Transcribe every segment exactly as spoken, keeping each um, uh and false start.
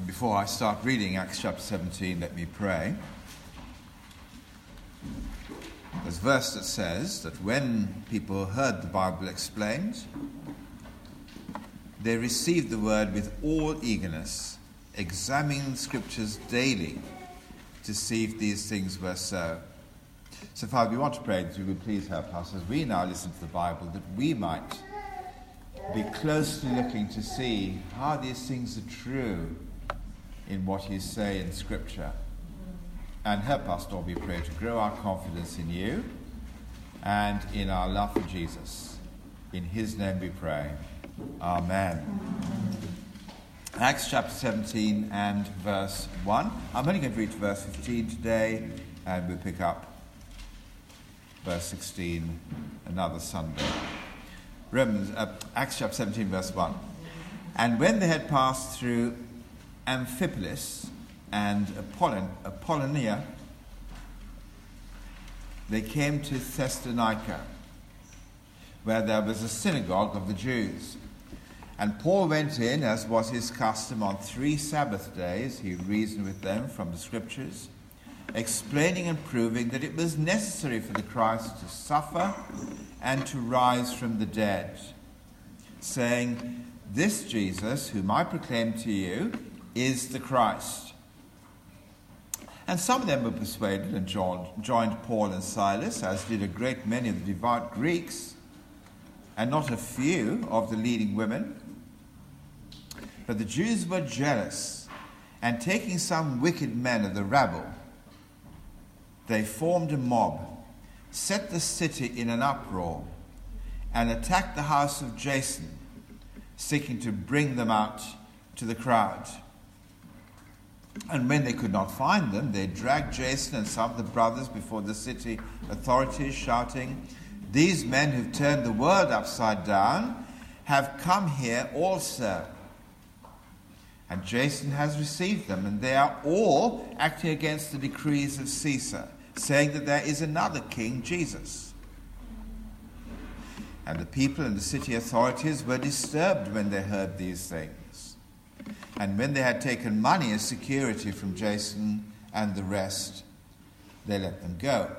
But before I start reading Acts chapter seventeen, let me pray. There's a verse that says that when people heard the Bible explained, they received the word with all eagerness, examining the scriptures daily to see if these things were so. So, Father, we want to pray that you would please help us as we now listen to the Bible, that we might be closely looking to see how these things are true in what you say in Scripture. And help us, Lord, we pray, to grow our confidence in you and in our love for Jesus. In his name we pray. Amen. Acts chapter seventeen and verse one. I'm only going to read to verse fifteen today, and we'll pick up verse sixteen another Sunday. Romans, uh, Acts chapter seventeen, verse one. And when they had passed through Amphipolis and Apollon, Apollonia, they came to Thessalonica, where there was a synagogue of the Jews. And Paul went in, as was his custom, on three Sabbath days. He reasoned with them from the Scriptures, explaining and proving that it was necessary for the Christ to suffer and to rise from the dead, saying, "This Jesus, whom I proclaim to you, is the Christ." And some of them were persuaded and joined, joined Paul and Silas, as did a great many of the devout Greeks, and not a few of the leading women. But the Jews were jealous, and taking some wicked men of the rabble, they formed a mob, set the city in an uproar, and attacked the house of Jason, seeking to bring them out to the crowd. And when they could not find them, they dragged Jason and some of the brothers before the city authorities, shouting, "These men who've turned the world upside down have come here also. And Jason has received them, and they are all acting against the decrees of Caesar, saying that there is another king, Jesus." And the people and the city authorities were disturbed when they heard these things. And when they had taken money as security from Jason and the rest, they let them go.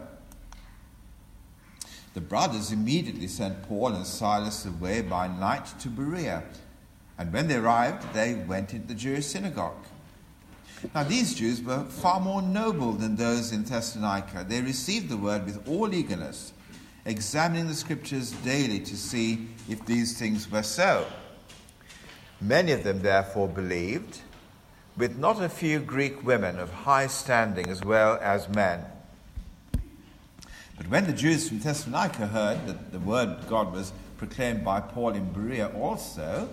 The brothers immediately sent Paul and Silas away by night to Berea. And when they arrived, they went into the Jewish synagogue. Now these Jews were far more noble than those in Thessalonica. They received the word with all eagerness, examining the scriptures daily to see if these things were so. Many of them therefore believed, with not a few Greek women of high standing as well as men. But when the Jews from Thessalonica heard that the word of God was proclaimed by Paul in Berea also,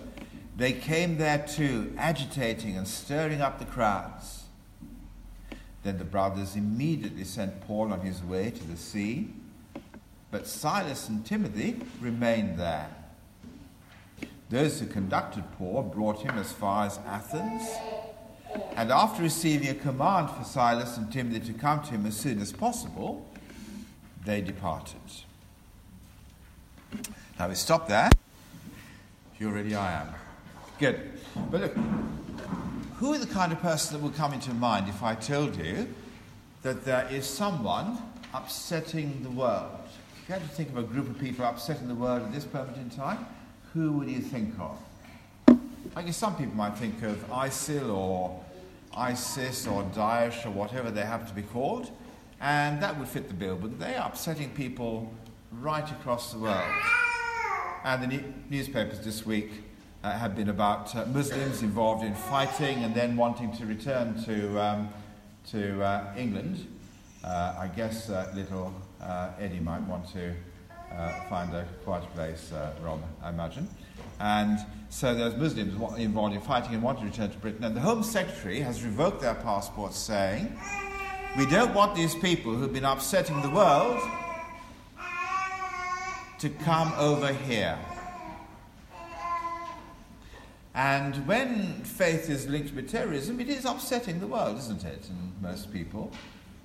they came there too, agitating and stirring up the crowds. Then the brothers immediately sent Paul on his way to the sea, but Silas and Timothy remained there. Those who conducted Paul brought him as far as Athens, and after receiving a command for Silas and Timothy to come to him as soon as possible, they departed. Now we stop there. You're ready, I am. Good. But look, who is the kind of person that will come into mind if I told you that there is someone upsetting the world? If you had to think of a group of people upsetting the world at this moment in time, who would you think of? I guess some people might think of ISIL or ISIS or Daesh or whatever they happen to be called, and that would fit the bill, but they are upsetting people right across the world. And the new- newspapers this week Uh, have been about uh, Muslims involved in fighting and then wanting to return to um, to uh, England. Uh, I guess uh, little uh, Eddie might want to uh, find a quiet place, uh, Rob, I imagine. And so there's Muslims involved in fighting and want to return to Britain. And the Home Secretary has revoked their passports, saying, "We don't want these people who've been upsetting the world to come over here." And when faith is linked with terrorism, it is upsetting the world, isn't it? And most people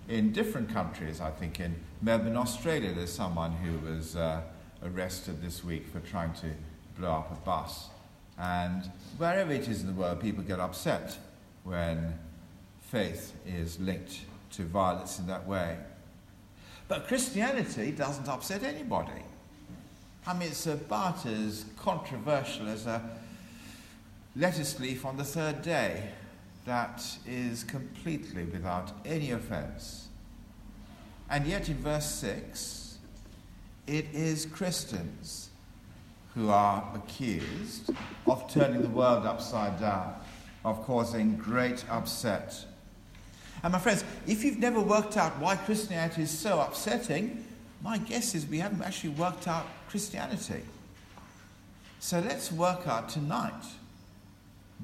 in different countries, I think in Melbourne, Australia, there's someone who was uh, arrested this week for trying to blow up a bus. And wherever it is in the world, people get upset. when faith is linked to violence in that way. But Christianity doesn't upset anybody. I mean, it's about as controversial as a lettuce leaf on the third day that is completely without any offence. And yet in verse six, it is Christians who are accused of turning the world upside down, of causing great upset. And my friends, if you've never worked out why Christianity is so upsetting, my guess is we haven't actually worked out Christianity. So let's work out tonight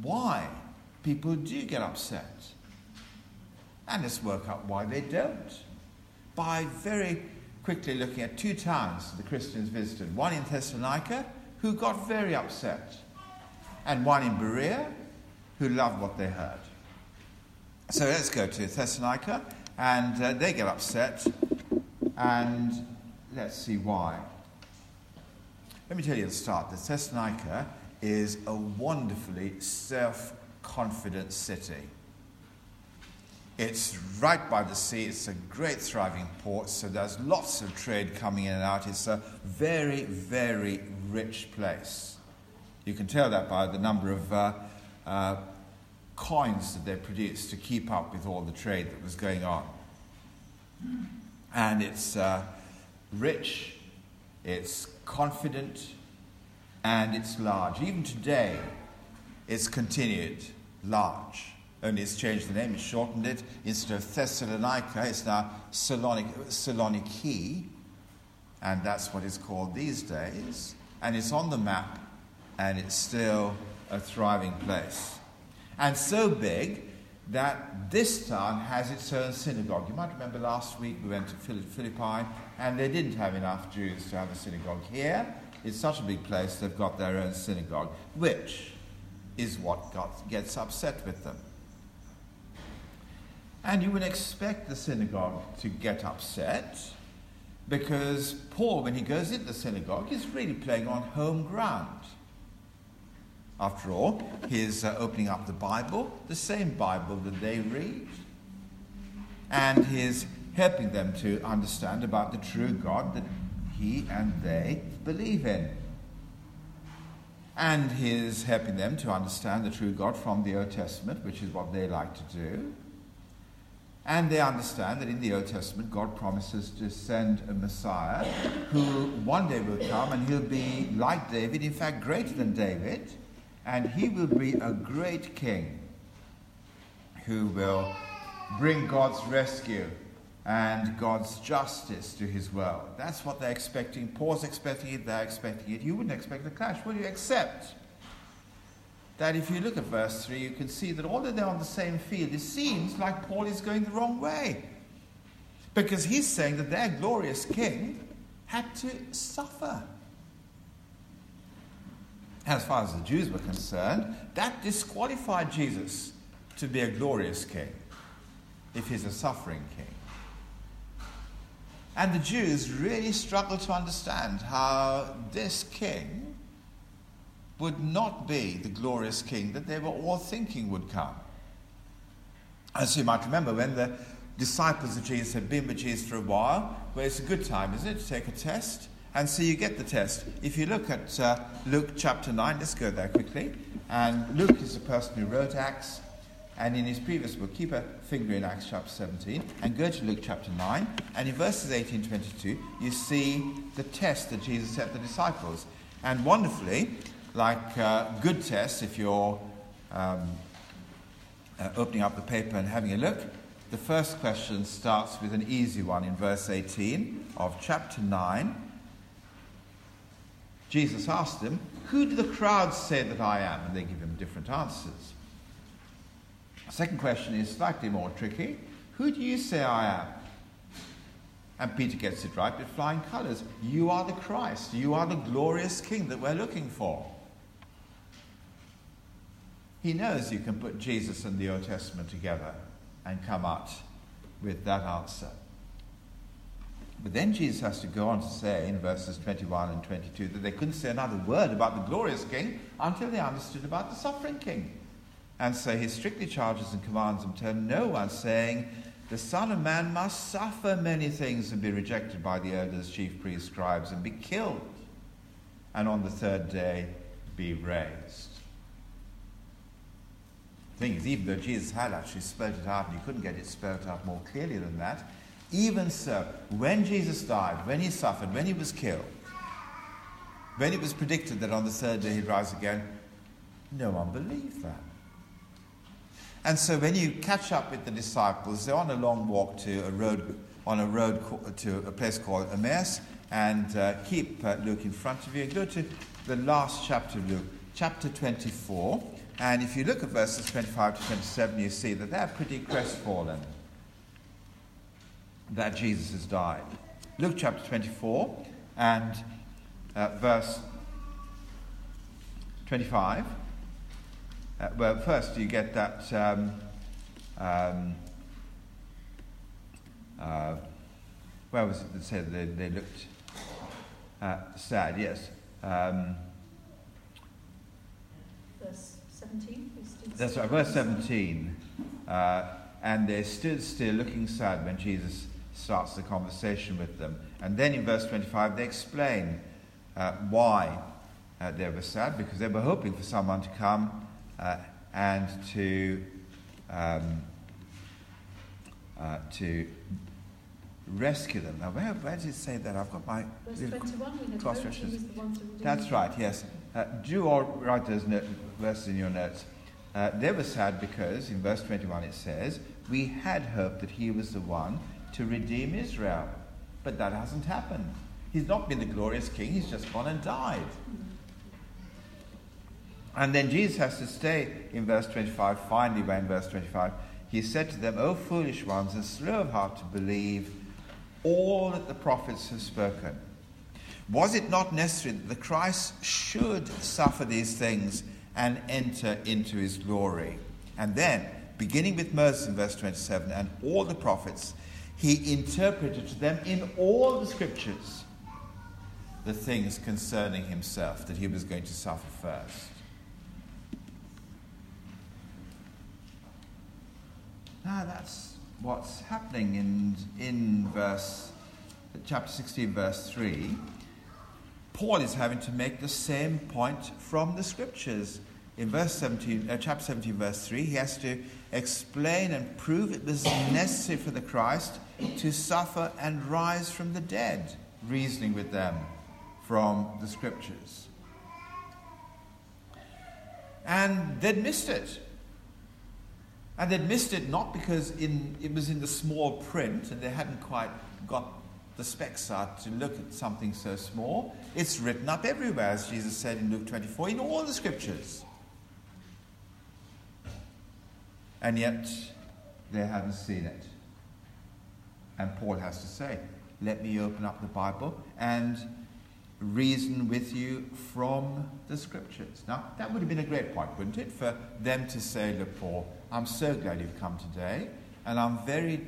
why people do get upset. And let's work out why they don't by very quickly looking at two towns the Christians visited. One in Thessalonica, who got very upset, and one in Berea, who loved what they heard. So let's go to Thessalonica, and uh, they get upset, and let's see why. Let me tell you at the start that Thessalonica is a wonderfully self-confident city. It's right by the sea. It's a great thriving port, so there's lots of trade coming in and out. It's a very, very rich place. You can tell that by the number of uh, uh, coins that they produced to keep up with all the trade that was going on. And it's uh, rich, it's confident, and it's large. Even today, it's continued large. Only it's changed the name, it's shortened it. Instead of Thessalonica, it's now Saloniki, and that's what it's called these days. And it's on the map, and it's still a thriving place. And so big that this town has its own synagogue. You might remember last week we went to Philippi, and they didn't have enough Jews to have a synagogue. Here, it's such a big place, they've got their own synagogue, which is what got, gets upset with them. And you would expect the synagogue to get upset because Paul, when he goes into the synagogue, is really playing on home ground. After all, he's uh, opening up the Bible, the same Bible that they read, and he's helping them to understand about the true God that he and they believe in. And he's helping them to understand the true God from the Old Testament, which is what they like to do. And they understand that in the Old Testament, God promises to send a Messiah who one day will come, and he'll be like David, in fact, greater than David, and he will be a great king who will bring God's rescue and God's justice to his world. That's what they're expecting. Paul's expecting it. They're expecting it. You wouldn't expect a clash, would you? Except that if you look at verse three, you can see that although they're on the same field, it seems like Paul is going the wrong way, because he's saying that their glorious king had to suffer. As far as the Jews were concerned, that disqualified Jesus to be a glorious king if he's a suffering king. And the Jews really struggled to understand how this king would not be the glorious king that they were all thinking would come. As you might remember, when the disciples of Jesus had been with Jesus for a while, well, it's a good time, isn't it, to take a test? And so you get the test. If you look at uh, Luke chapter nine, let's go there quickly. And Luke is the person who wrote Acts, and in his previous book, keep a finger in Acts chapter seventeen, and go to Luke chapter nine, and in verses eighteen to twenty-two, you see the test that Jesus set the disciples. And wonderfully, like uh, good tests, if you're um, uh, opening up the paper and having a look, the first question starts with an easy one in verse eighteen of chapter nine. Jesus asked them, "Who do the crowds say that I am?" And they give him different answers. The second question is slightly more tricky. "Who do you say I am?" And Peter gets it right with flying colours. "You are the Christ. You are the glorious king that we're looking for." He knows you can put Jesus and the Old Testament together and come out with that answer. But then Jesus has to go on to say in verses twenty-one and twenty-two that they couldn't say another word about the glorious king until they understood about the suffering king. And so he strictly charges and commands them to tell no one, saying, the Son of Man must suffer many things and be rejected by the elders, chief priests, scribes, and be killed, and on the third day be raised. The thing is, even though Jesus had actually spelled it out, and he couldn't get it spelled out more clearly than that, even so, when Jesus died, when he suffered, when he was killed, when it was predicted that on the third day he'd rise again, no one believed that. And so when you catch up with the disciples, they're on a long walk to a road, on a road to a place called Emmaus, and uh, keep uh, Luke in front of you. Go to the last chapter of Luke, chapter twenty-four, and if you look at verses twenty-five to twenty-seven, you see that they're pretty crestfallen that Jesus has died. Luke chapter twenty-four and uh, verse twenty-five. Uh, well, first you get that um, um, uh, where was it that said they, they looked uh, sad? Yes. Um, verse seventeen. That's right, verse seventeen. Uh, and they stood still, looking sad, when Jesus starts the conversation with them. And then in verse twenty-five, they explain uh, why uh, they were sad, because they were hoping for someone to come Uh, and to um, uh, to rescue them. Now, where, where does it say that? I've got my verse twenty-one. Class references. That's right. Yes. Uh, do all write those note, verses in your notes. Uh, they were sad because in verse twenty-one it says, "We had hoped that he was the one to redeem Israel, but that hasn't happened. He's not been the glorious king. He's just gone and died." Mm-hmm. And then Jesus has to stay in verse twenty-five. Finally, when verse twenty-five, he said to them, O foolish ones, and slow of heart to believe all that the prophets have spoken. Was it not necessary that the Christ should suffer these things and enter into his glory? And then, beginning with Moses in verse twenty-seven, and all the prophets, he interpreted to them in all the scriptures the things concerning himself, that he was going to suffer first. Now that's what's happening in in verse chapter sixteen, verse three. Paul is having to make the same point from the scriptures. In verse seventeen, uh, chapter seventeen, verse three, he has to explain and prove it was necessary for the Christ to suffer and rise from the dead, reasoning with them from the scriptures. And they'd missed it. And they'd missed it not because in, it was in the small print and they hadn't quite got the specs out to look at something so small. It's written up everywhere, as Jesus said in Luke twenty-four, in all the scriptures. And yet, they hadn't seen it. And Paul has to say, let me open up the Bible and reason with you from the scriptures. Now, that would have been a great point, wouldn't it, for them to say, look, Paul, I'm so glad you've come today, and I'm very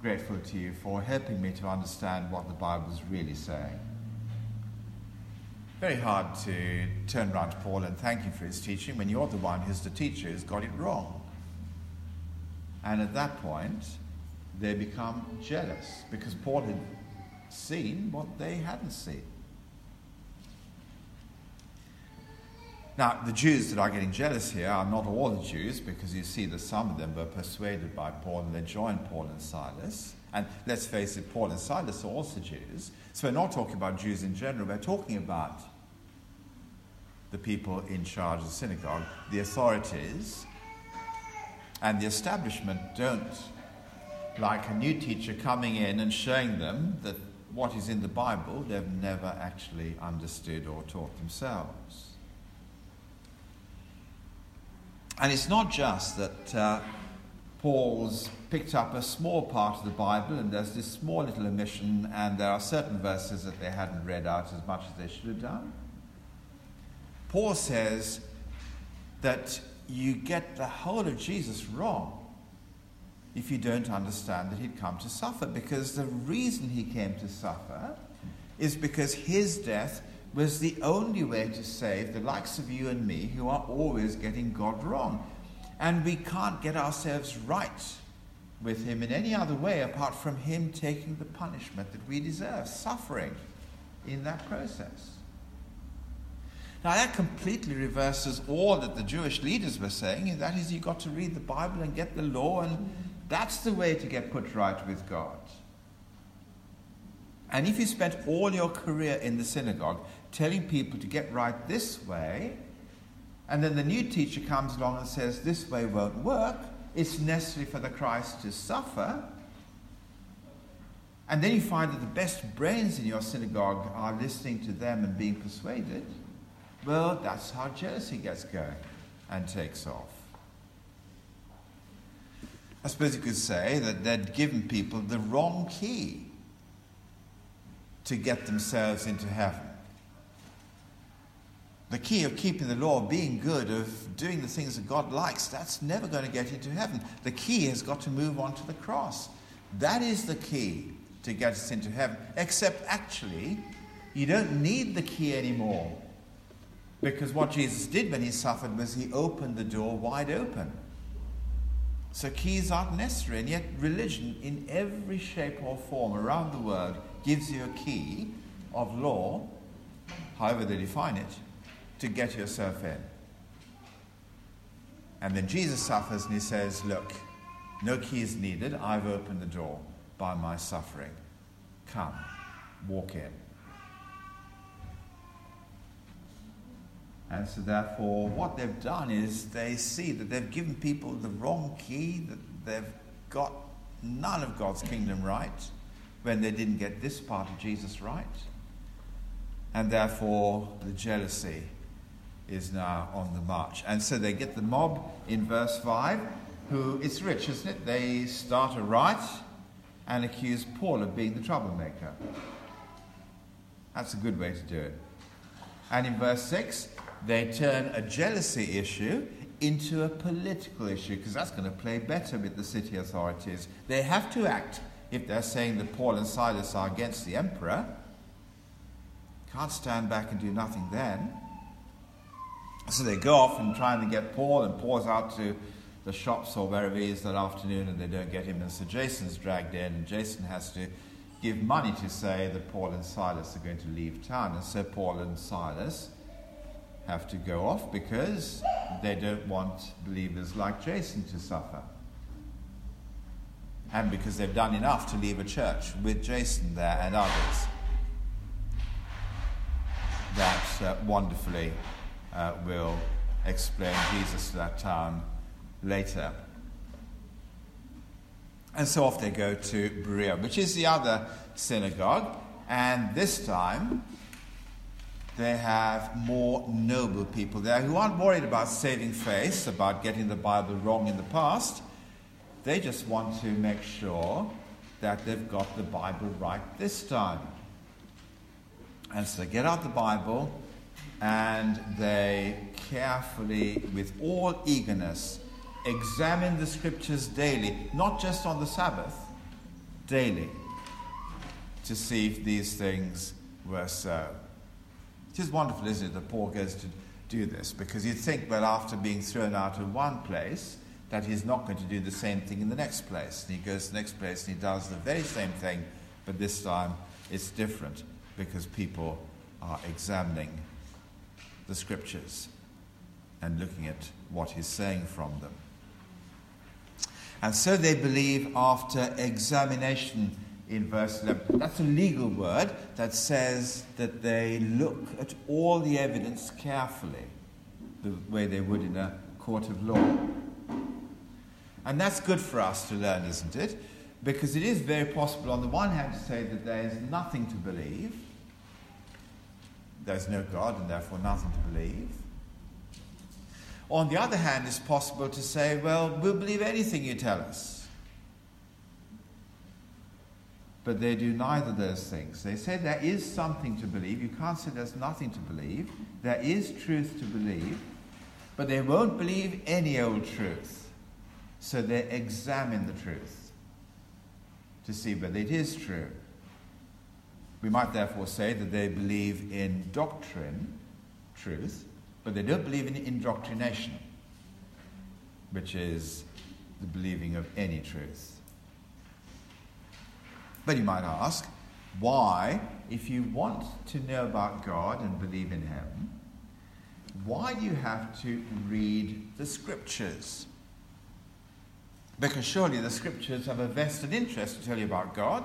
grateful to you for helping me to understand what the Bible's really saying. Very hard to turn around to Paul and thank him for his teaching when you're the one who's the teacher who's got it wrong. And at that point, they become jealous because Paul had seen what they hadn't seen. Now, the Jews that are getting jealous here are not all the Jews, because you see that some of them were persuaded by Paul and they joined Paul and Silas. And let's face it, Paul and Silas are also Jews. So we're not talking about Jews in general, we're talking about the people in charge of the synagogue. The authorities and the establishment don't like a new teacher coming in and showing them that what is in the Bible they've never actually understood or taught themselves. And it's not just that uh, Paul's picked up a small part of the Bible and there's this small little omission and there are certain verses that they hadn't read out as much as they should have done. Paul says that you get the whole of Jesus wrong if you don't understand that he'd come to suffer, because the reason he came to suffer is because his death was the only way to save the likes of you and me who are always getting God wrong. and we can't get ourselves right with him in any other way apart from him taking the punishment that we deserve, suffering in that process. Now that completely reverses all that the Jewish leaders were saying, and that is, you've got to read the Bible and get the law, and that's the way to get put right with God. And if you spent all your career in the synagogue telling people to get right this way, and then the new teacher comes along and says this way won't work, it's necessary for the Christ to suffer. And then you find that the best brains in your synagogue are listening to them and being persuaded. Well, that's how jealousy gets going and takes off. I suppose you could say that they'd given people the wrong key to get themselves into heaven. The key of keeping the law, being good, of doing the things that God likes, that's never going to get you to heaven. The key has got to move on to the cross. That is the key to get us into heaven. Except actually, you don't need the key anymore. Because what Jesus did when he suffered was he opened the door wide open. So keys aren't necessary. And yet religion in every shape or form around the world gives you a key of law, however they define it, to get yourself in. And then Jesus suffers and he says, look, no key is needed. I've opened the door by my suffering. Come, walk in. And so therefore, what they've done is they see that they've given people the wrong key, that they've got none of God's kingdom right when they didn't get this part of Jesus right. And therefore, the jealousy is now on the march. And so they get the mob in verse five, who, it's rich, isn't it? They start a riot and accuse Paul of being the troublemaker. That's a good way to do it. And in verse six, they turn a jealousy issue into a political issue, because that's going to play better with the city authorities. They have to act if they're saying that Paul and Silas are against the emperor. Can't stand back and do nothing then. So they go off and trying to get Paul, and Paul's out to the shops or wherever he is that afternoon, and they don't get him, and so Jason's dragged in, and Jason has to give money to say that Paul and Silas are going to leave town, and so Paul and Silas have to go off because they don't want believers like Jason to suffer, and because they've done enough to leave a church with Jason there and others that uh, wonderfully Uh, will explain Jesus to that town later. And so off they go to Berea, which is the other synagogue, and this time they have more noble people there who aren't worried about saving face, about getting the Bible wrong in the past. They just want to make sure that they've got the Bible right this time. And so they get out the Bible, and they carefully, with all eagerness, examine the Scriptures daily, not just on the Sabbath, daily, to see if these things were so. It is wonderful, isn't it, that Paul goes to do this, because you'd think, well, after being thrown out of one place, that he's not going to do the same thing in the next place. And he goes to the next place and he does the very same thing, but this time it's different, because people are examining the Scriptures and looking at what he's saying from them. And so they believe after examination in verse eleven. That's a legal word that says that they look at all the evidence carefully, the way they would in a court of law. And that's good for us to learn, isn't it? Because it is very possible on the one hand to say that there is nothing to believe, there's no God and therefore nothing to believe. On the other hand, it's possible to say, well, we'll believe anything you tell us. But they do neither of those things. They say there is something to believe. You can't say there's nothing to believe. There is truth to believe. But they won't believe any old truth. So they examine the truth to see whether it is true. We might therefore say that they believe in doctrine, truth, but they don't believe in indoctrination. which is the believing of any truth. But you might ask, why, if you want to know about God and believe in him, why do you have to read the Scriptures? Because surely the Scriptures have a vested interest to tell you about God,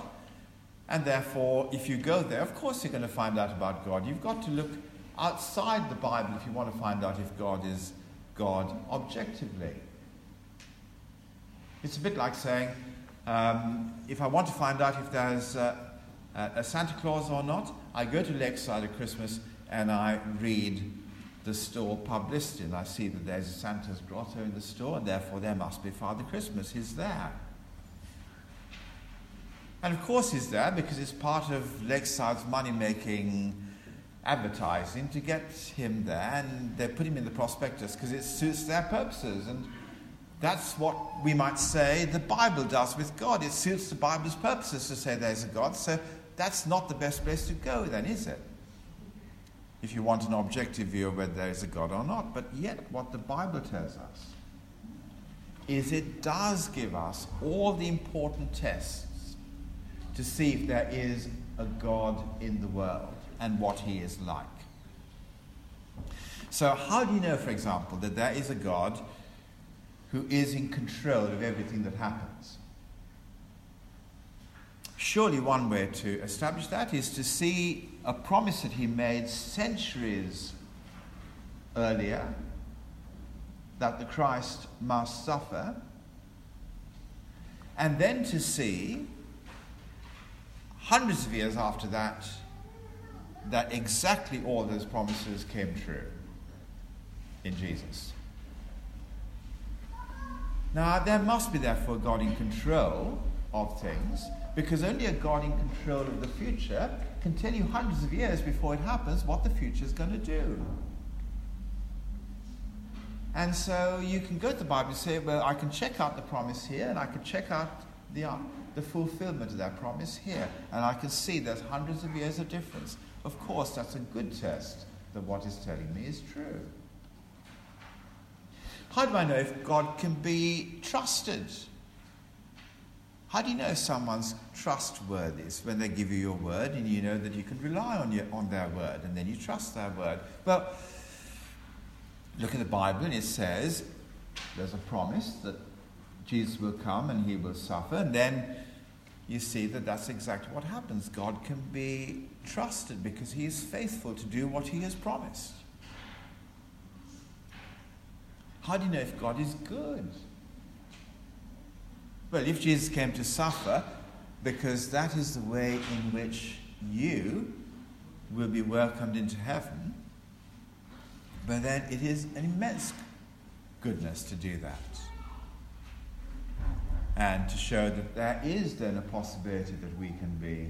and therefore, if you go there, of course you're going to find out about God. You've got to look outside the Bible if you want to find out if God is God objectively. It's a bit like saying, um, if I want to find out if there's a, a Santa Claus or not, I go to Lakeside at Christmas and I read the store publicity, and I see that there's a Santa's grotto in the store, and therefore there must be Father Christmas. He's there. And of course he's there because it's part of Lakeside's money-making advertising to get him there, and they put him in the prospectus because it suits their purposes. And that's what we might say the Bible does with God. It suits the Bible's purposes to say there's a God, so that's not the best place to go then, is it? If you want an objective view of whether there is a God or not. But yet what the Bible tells us is it does give us all the important tests to see if there is a God in the world and what he is like. So how do you know, for example, that there is a God who is in control of everything that happens? Surely one way to establish that is to see a promise that he made centuries earlier, that the Christ must suffer, and then to see hundreds of years after that that exactly all those promises came true in Jesus. Now there must be therefore a God in control of things, because only a God in control of the future can tell you hundreds of years before it happens what the future is going to do. And so you can go to the Bible and say, well, I can check out the promise here, and I can check out the, uh, the fulfillment of that promise here, and I can see there's hundreds of years of difference. Of course, that's a good test that what it's telling me is true. How do I know if God can be trusted? How do you know if someone's trustworthy? It's when they give you your word and you know that you can rely on your, on their word, and then you trust their word. Well, look at the Bible, and it says there's a promise that Jesus will come and he will suffer, and then you see that that's exactly what happens. God can be trusted because he is faithful to do what he has promised. How do you know if God is good? Well, if Jesus came to suffer, because that is the way in which you will be welcomed into heaven, but then it is an immense goodness to do that. And to show that there is then a possibility that we can be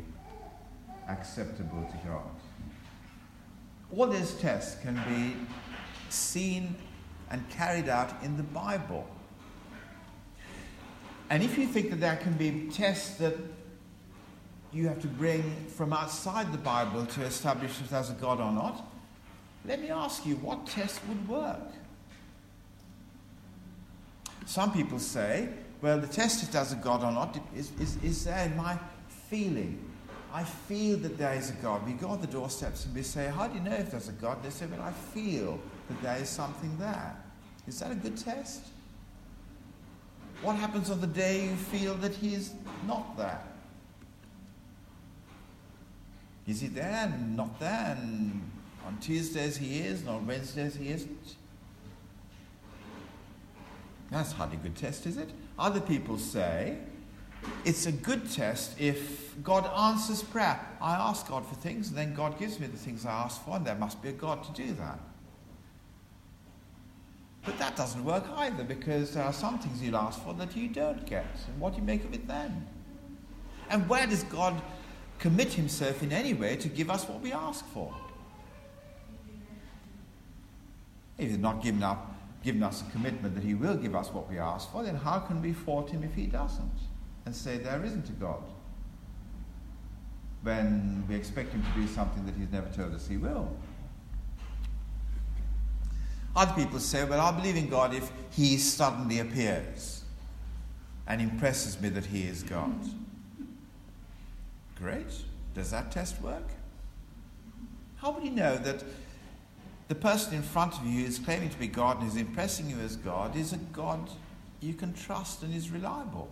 acceptable to God. All these tests can be seen and carried out in the Bible. And if you think that there can be tests that you have to bring from outside the Bible to establish if there's a God or not, let me ask you, what test would work? Some people say, well, the test if there's a God or not is, is, is there in my feeling. I feel that there is a God. We go on the doorsteps and we say, how do you know if there's a God? They say, well, I feel that there is something there. Is that a good test? What happens on the day you feel that he is not there? Is he there and not there? And on Tuesdays he is, and on Wednesdays he isn't? That's hardly a good test, is it? Other people say it's a good test if God answers prayer. I ask God for things, and then God gives me the things I ask for, and there must be a God to do that. But that doesn't work either, because there are some things you'll ask for that you don't get. And what do you make of it then? And where does God commit himself in any way to give us what we ask for? If he's not given, up, given us a commitment that he will give us what we ask for, then how can we fault him if he doesn't and say there isn't a God? When we expect him to do something that he's never told us he will. Other people say, well, I believe in God if he suddenly appears and impresses me that he is God. Great. Does that test work? How would you know that the person in front of you is claiming to be God and is impressing you as God is a God you can trust and is reliable?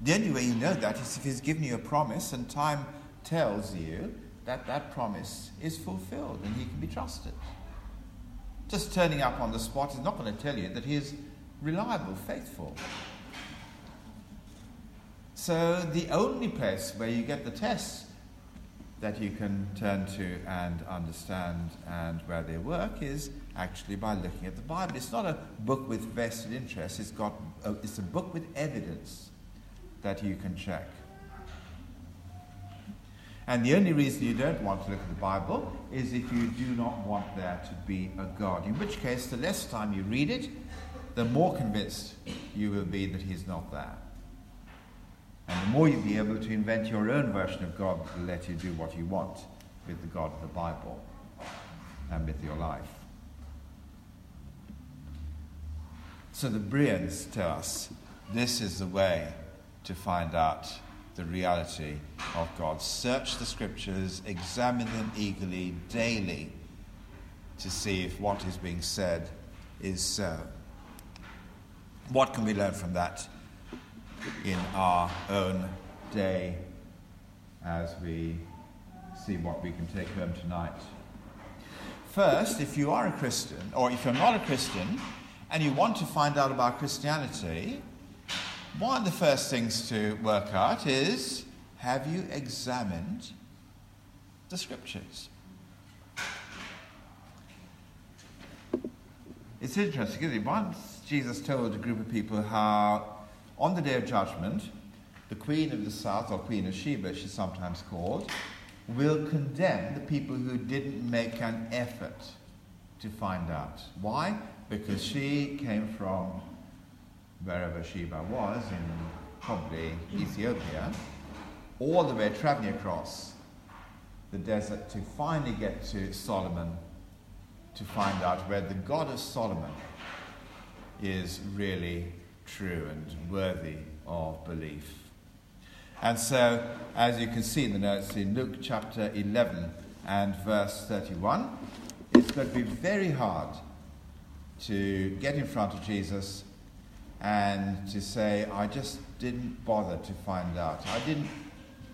The only way you know that is if he's given you a promise and time tells you that that promise is fulfilled and he can be trusted. Just turning up on the spot is not going to tell you that he is reliable, faithful. So the only place where you get the tests that you can turn to and understand and where they work is actually by looking at the Bible. It's not a book with vested interests. It's got a, it's a book with evidence that you can check. And the only reason you don't want to look at the Bible is if you do not want there to be a God, in which case the less time you read it, the more convinced you will be that he's not there. And the more you'll be able to invent your own version of God that will let you do what you want with the God of the Bible and with your life. So the Bereans tell us this is the way to find out the reality of God. Search the scriptures, examine them eagerly, daily, to see if what is being said is so. What can we learn from that in our own day as we see what we can take home tonight? First, if you are a Christian, or if you're not a Christian, and you want to find out about Christianity, one of the first things to work out is, have you examined the scriptures? It's interesting, isn't it? Once Jesus told a group of people how on the day of judgment, the queen of the south, or queen of Sheba, she's sometimes called, will condemn the people who didn't make an effort to find out. Why? Because she came from wherever Sheba was, in probably Ethiopia, all the way traveling across the desert to finally get to Solomon, to find out where the God of Solomon is really true and worthy of belief. And so, as you can see in the notes in Luke chapter eleven and verse thirty-one, it's going to be very hard to get in front of Jesus and to say, I just didn't bother to find out. I didn't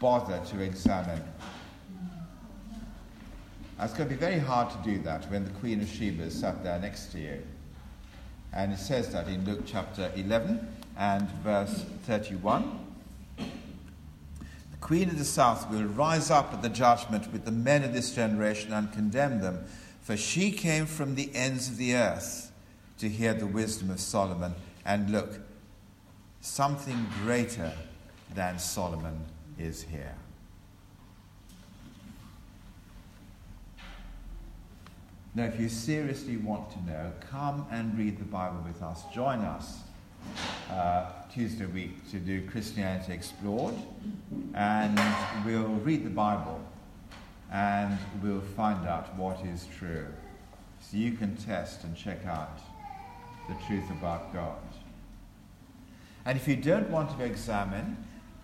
bother to examine. It's going to be very hard to do that when the Queen of Sheba sat there next to you. And it says that in Luke chapter eleven and verse thirty-one. The Queen of the South will rise up at the judgment with the men of this generation and condemn them, for she came from the ends of the earth to hear the wisdom of Solomon. And look, something greater than Solomon is here. Now, if you seriously want to know, come and read the Bible with us. Join us uh, Tuesday week to do Christianity Explored. And we'll read the Bible and we'll find out what is true, so you can test and check out the truth about God. And if you don't want to examine,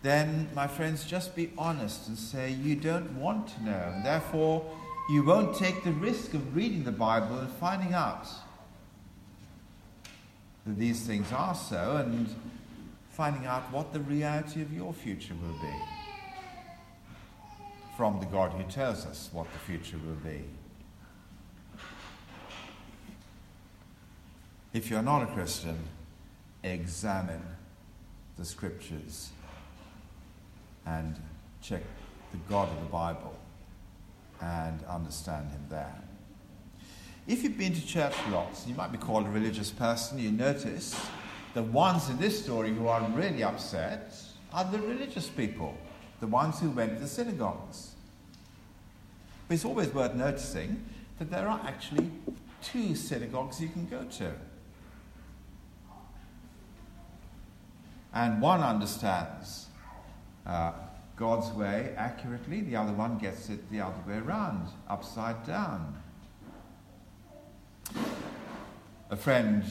then, my friends, just be honest and say you don't want to know, and therefore you won't take the risk of reading the Bible and finding out that these things are so, and finding out what the reality of your future will be from the God who tells us what the future will be. If you're not a Christian, examine the scriptures and check the God of the Bible and understand him there. If you've been to church lots, you might be called a religious person, you notice the ones in this story who are really upset are the religious people, the ones who went to the synagogues. But it's always worth noticing that there are actually two synagogues you can go to. And one understands uh, God's way accurately, the other one gets it the other way around, upside down. a friend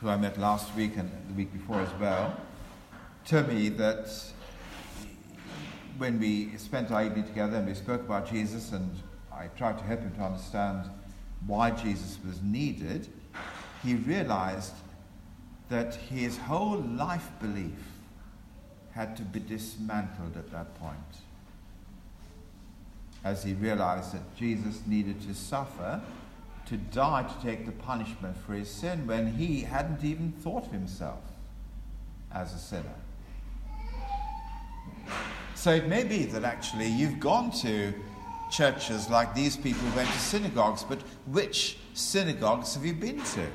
who I met last week and the week before as well, told me that when we spent our evening together and we spoke about Jesus and I tried to help him to understand why Jesus was needed, he realized that his whole life belief had to be dismantled at that point, as he realized that Jesus needed to suffer, to die, to take the punishment for his sin, when he hadn't even thought of himself as a sinner. So it may be that actually you've gone to churches like these people went to synagogues, but which synagogues have you been to?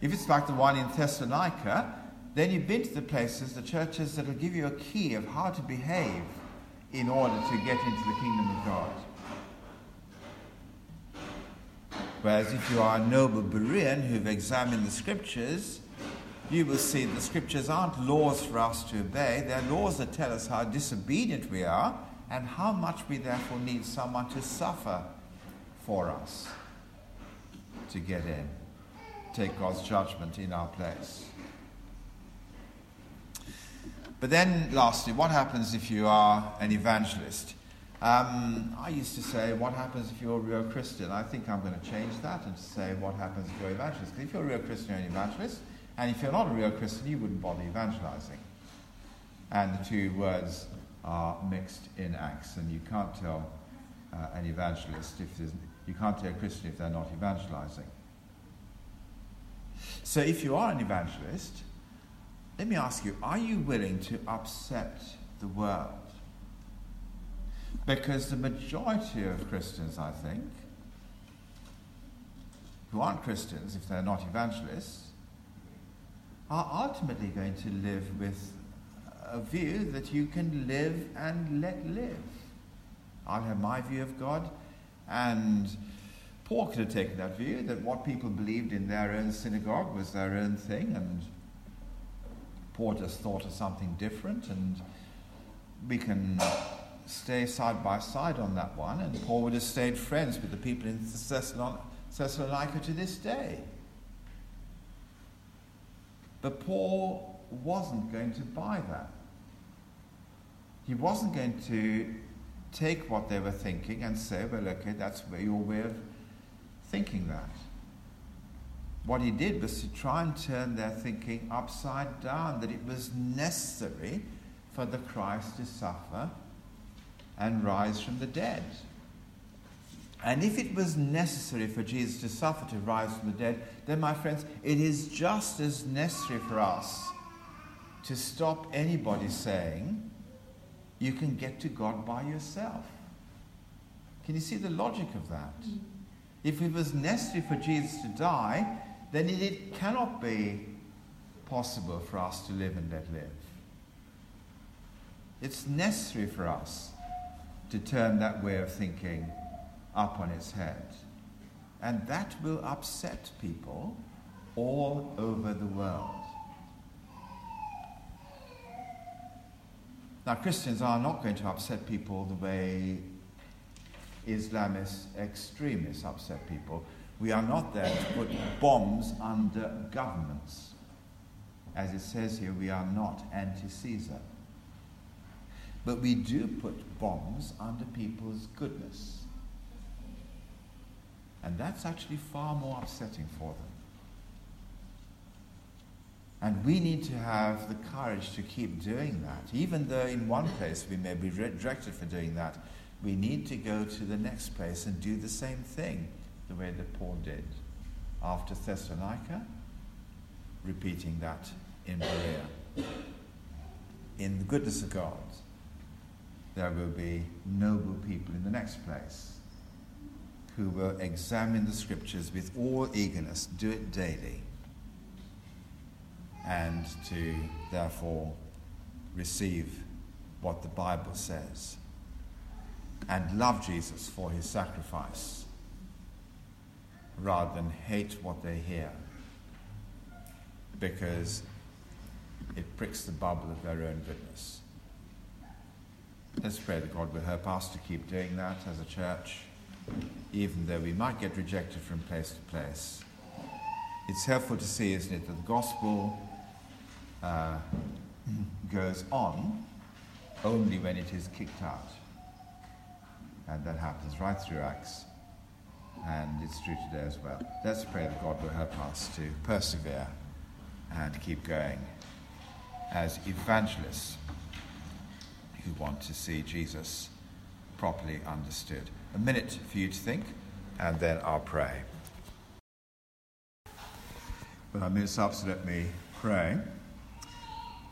If it's like the one in Thessalonica, then you've been to the places, the churches that will give you a key of how to behave in order to get into the kingdom of God. Whereas if you are a noble Berean who've examined the scriptures, you will see that the scriptures aren't laws for us to obey. They're laws that tell us how disobedient we are and how much we therefore need someone to suffer for us to get in, take God's judgment in our place. But then lastly, what happens if you are an evangelist? Um, I used to say, what happens if you're a real Christian? I think I'm going to change that and say, what happens if you're an evangelist? Because if you're a real Christian, you're an evangelist. And if you're not a real Christian, you wouldn't bother evangelizing. And the two words are mixed in Acts. And you can't tell uh, an evangelist if there's, you can't tell a Christian if they're not evangelizing. So if you are an evangelist, let me ask you, are you willing to upset the world? Because the majority of Christians, I think, who aren't Christians if they're not evangelists, are ultimately going to live with a view that you can live and let live. I'll have my view of God, and Paul could have taken that view, that what people believed in their own synagogue was their own thing, and Paul just thought of something different, and we can stay side by side on that one, and Paul would have stayed friends with the people in Thessalonica to this day. But Paul wasn't going to buy that. He wasn't going to take what they were thinking and say, well, okay, that's your way of thinking that. What he did was to try and turn their thinking upside down, that it was necessary for the Christ to suffer and rise from the dead. And if it was necessary for Jesus to suffer, to rise from the dead, then, my friends, it is just as necessary for us to stop anybody saying, you can get to God by yourself. Can you see the logic of that? If it was necessary for Jesus to die, then it, it cannot be possible for us to live and let live. It's necessary for us to turn that way of thinking up on its head. And that will upset people all over the world. Now, Christians are not going to upset people the way Islamist extremists upset people. We are not there to put bombs under governments. As it says here, we are not anti-Caesar. But we do put bombs under people's goodness. And that's actually far more upsetting for them. And we need to have the courage to keep doing that. Even though in one place we may be redirected for doing that, we need to go to the next place and do the same thing, the way that Paul did after Thessalonica, repeating that in Berea. In the goodness of God, there will be noble people in the next place who will examine the scriptures with all eagerness, do it daily, and to therefore receive what the Bible says and love Jesus for his sacrifice rather than hate what they hear because it pricks the bubble of their own goodness. Let's pray that God will help us to keep doing that as a church even though we might get rejected from place to place. It's helpful to see, isn't it, that the gospel uh, goes on only when it is kicked out. And that happens right through Acts. And it's true today as well. Let's pray that God will help us to persevere and keep going as evangelists who want to see Jesus properly understood. A minute for you to think, and then I'll pray. Well, our minute's up, so let me pray.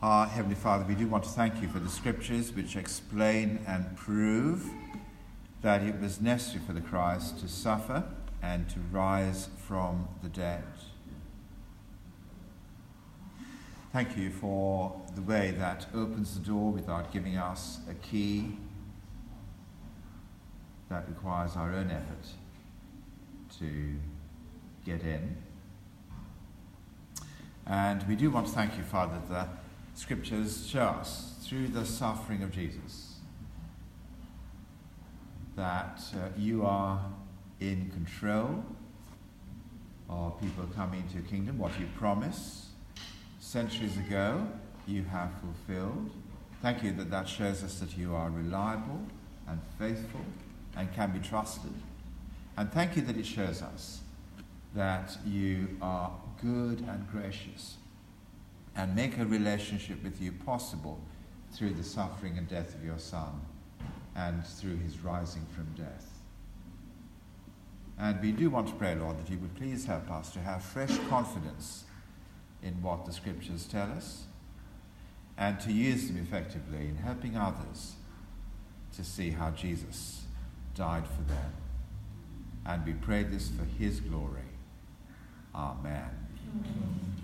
Our Heavenly Father, we do want to thank you for the Scriptures which explain and prove that it was necessary for the Christ to suffer and to rise from the dead. Thank you for the way that opens the door without giving us a key that requires our own effort to get in. And we do want to thank you, Father, that the Scriptures show us through the suffering of Jesus that uh, you are in control of people coming to your kingdom. What you promised centuries ago, you have fulfilled. Thank you that that shows us that you are reliable and faithful and can be trusted. And thank you that it shows us that you are good and gracious and make a relationship with you possible through the suffering and death of your Son and through his rising from death. And we do want to pray, Lord, that you would please help us to have fresh confidence in what the Scriptures tell us and to use them effectively in helping others to see how Jesus died for them. And we pray this for his glory. Amen. Amen.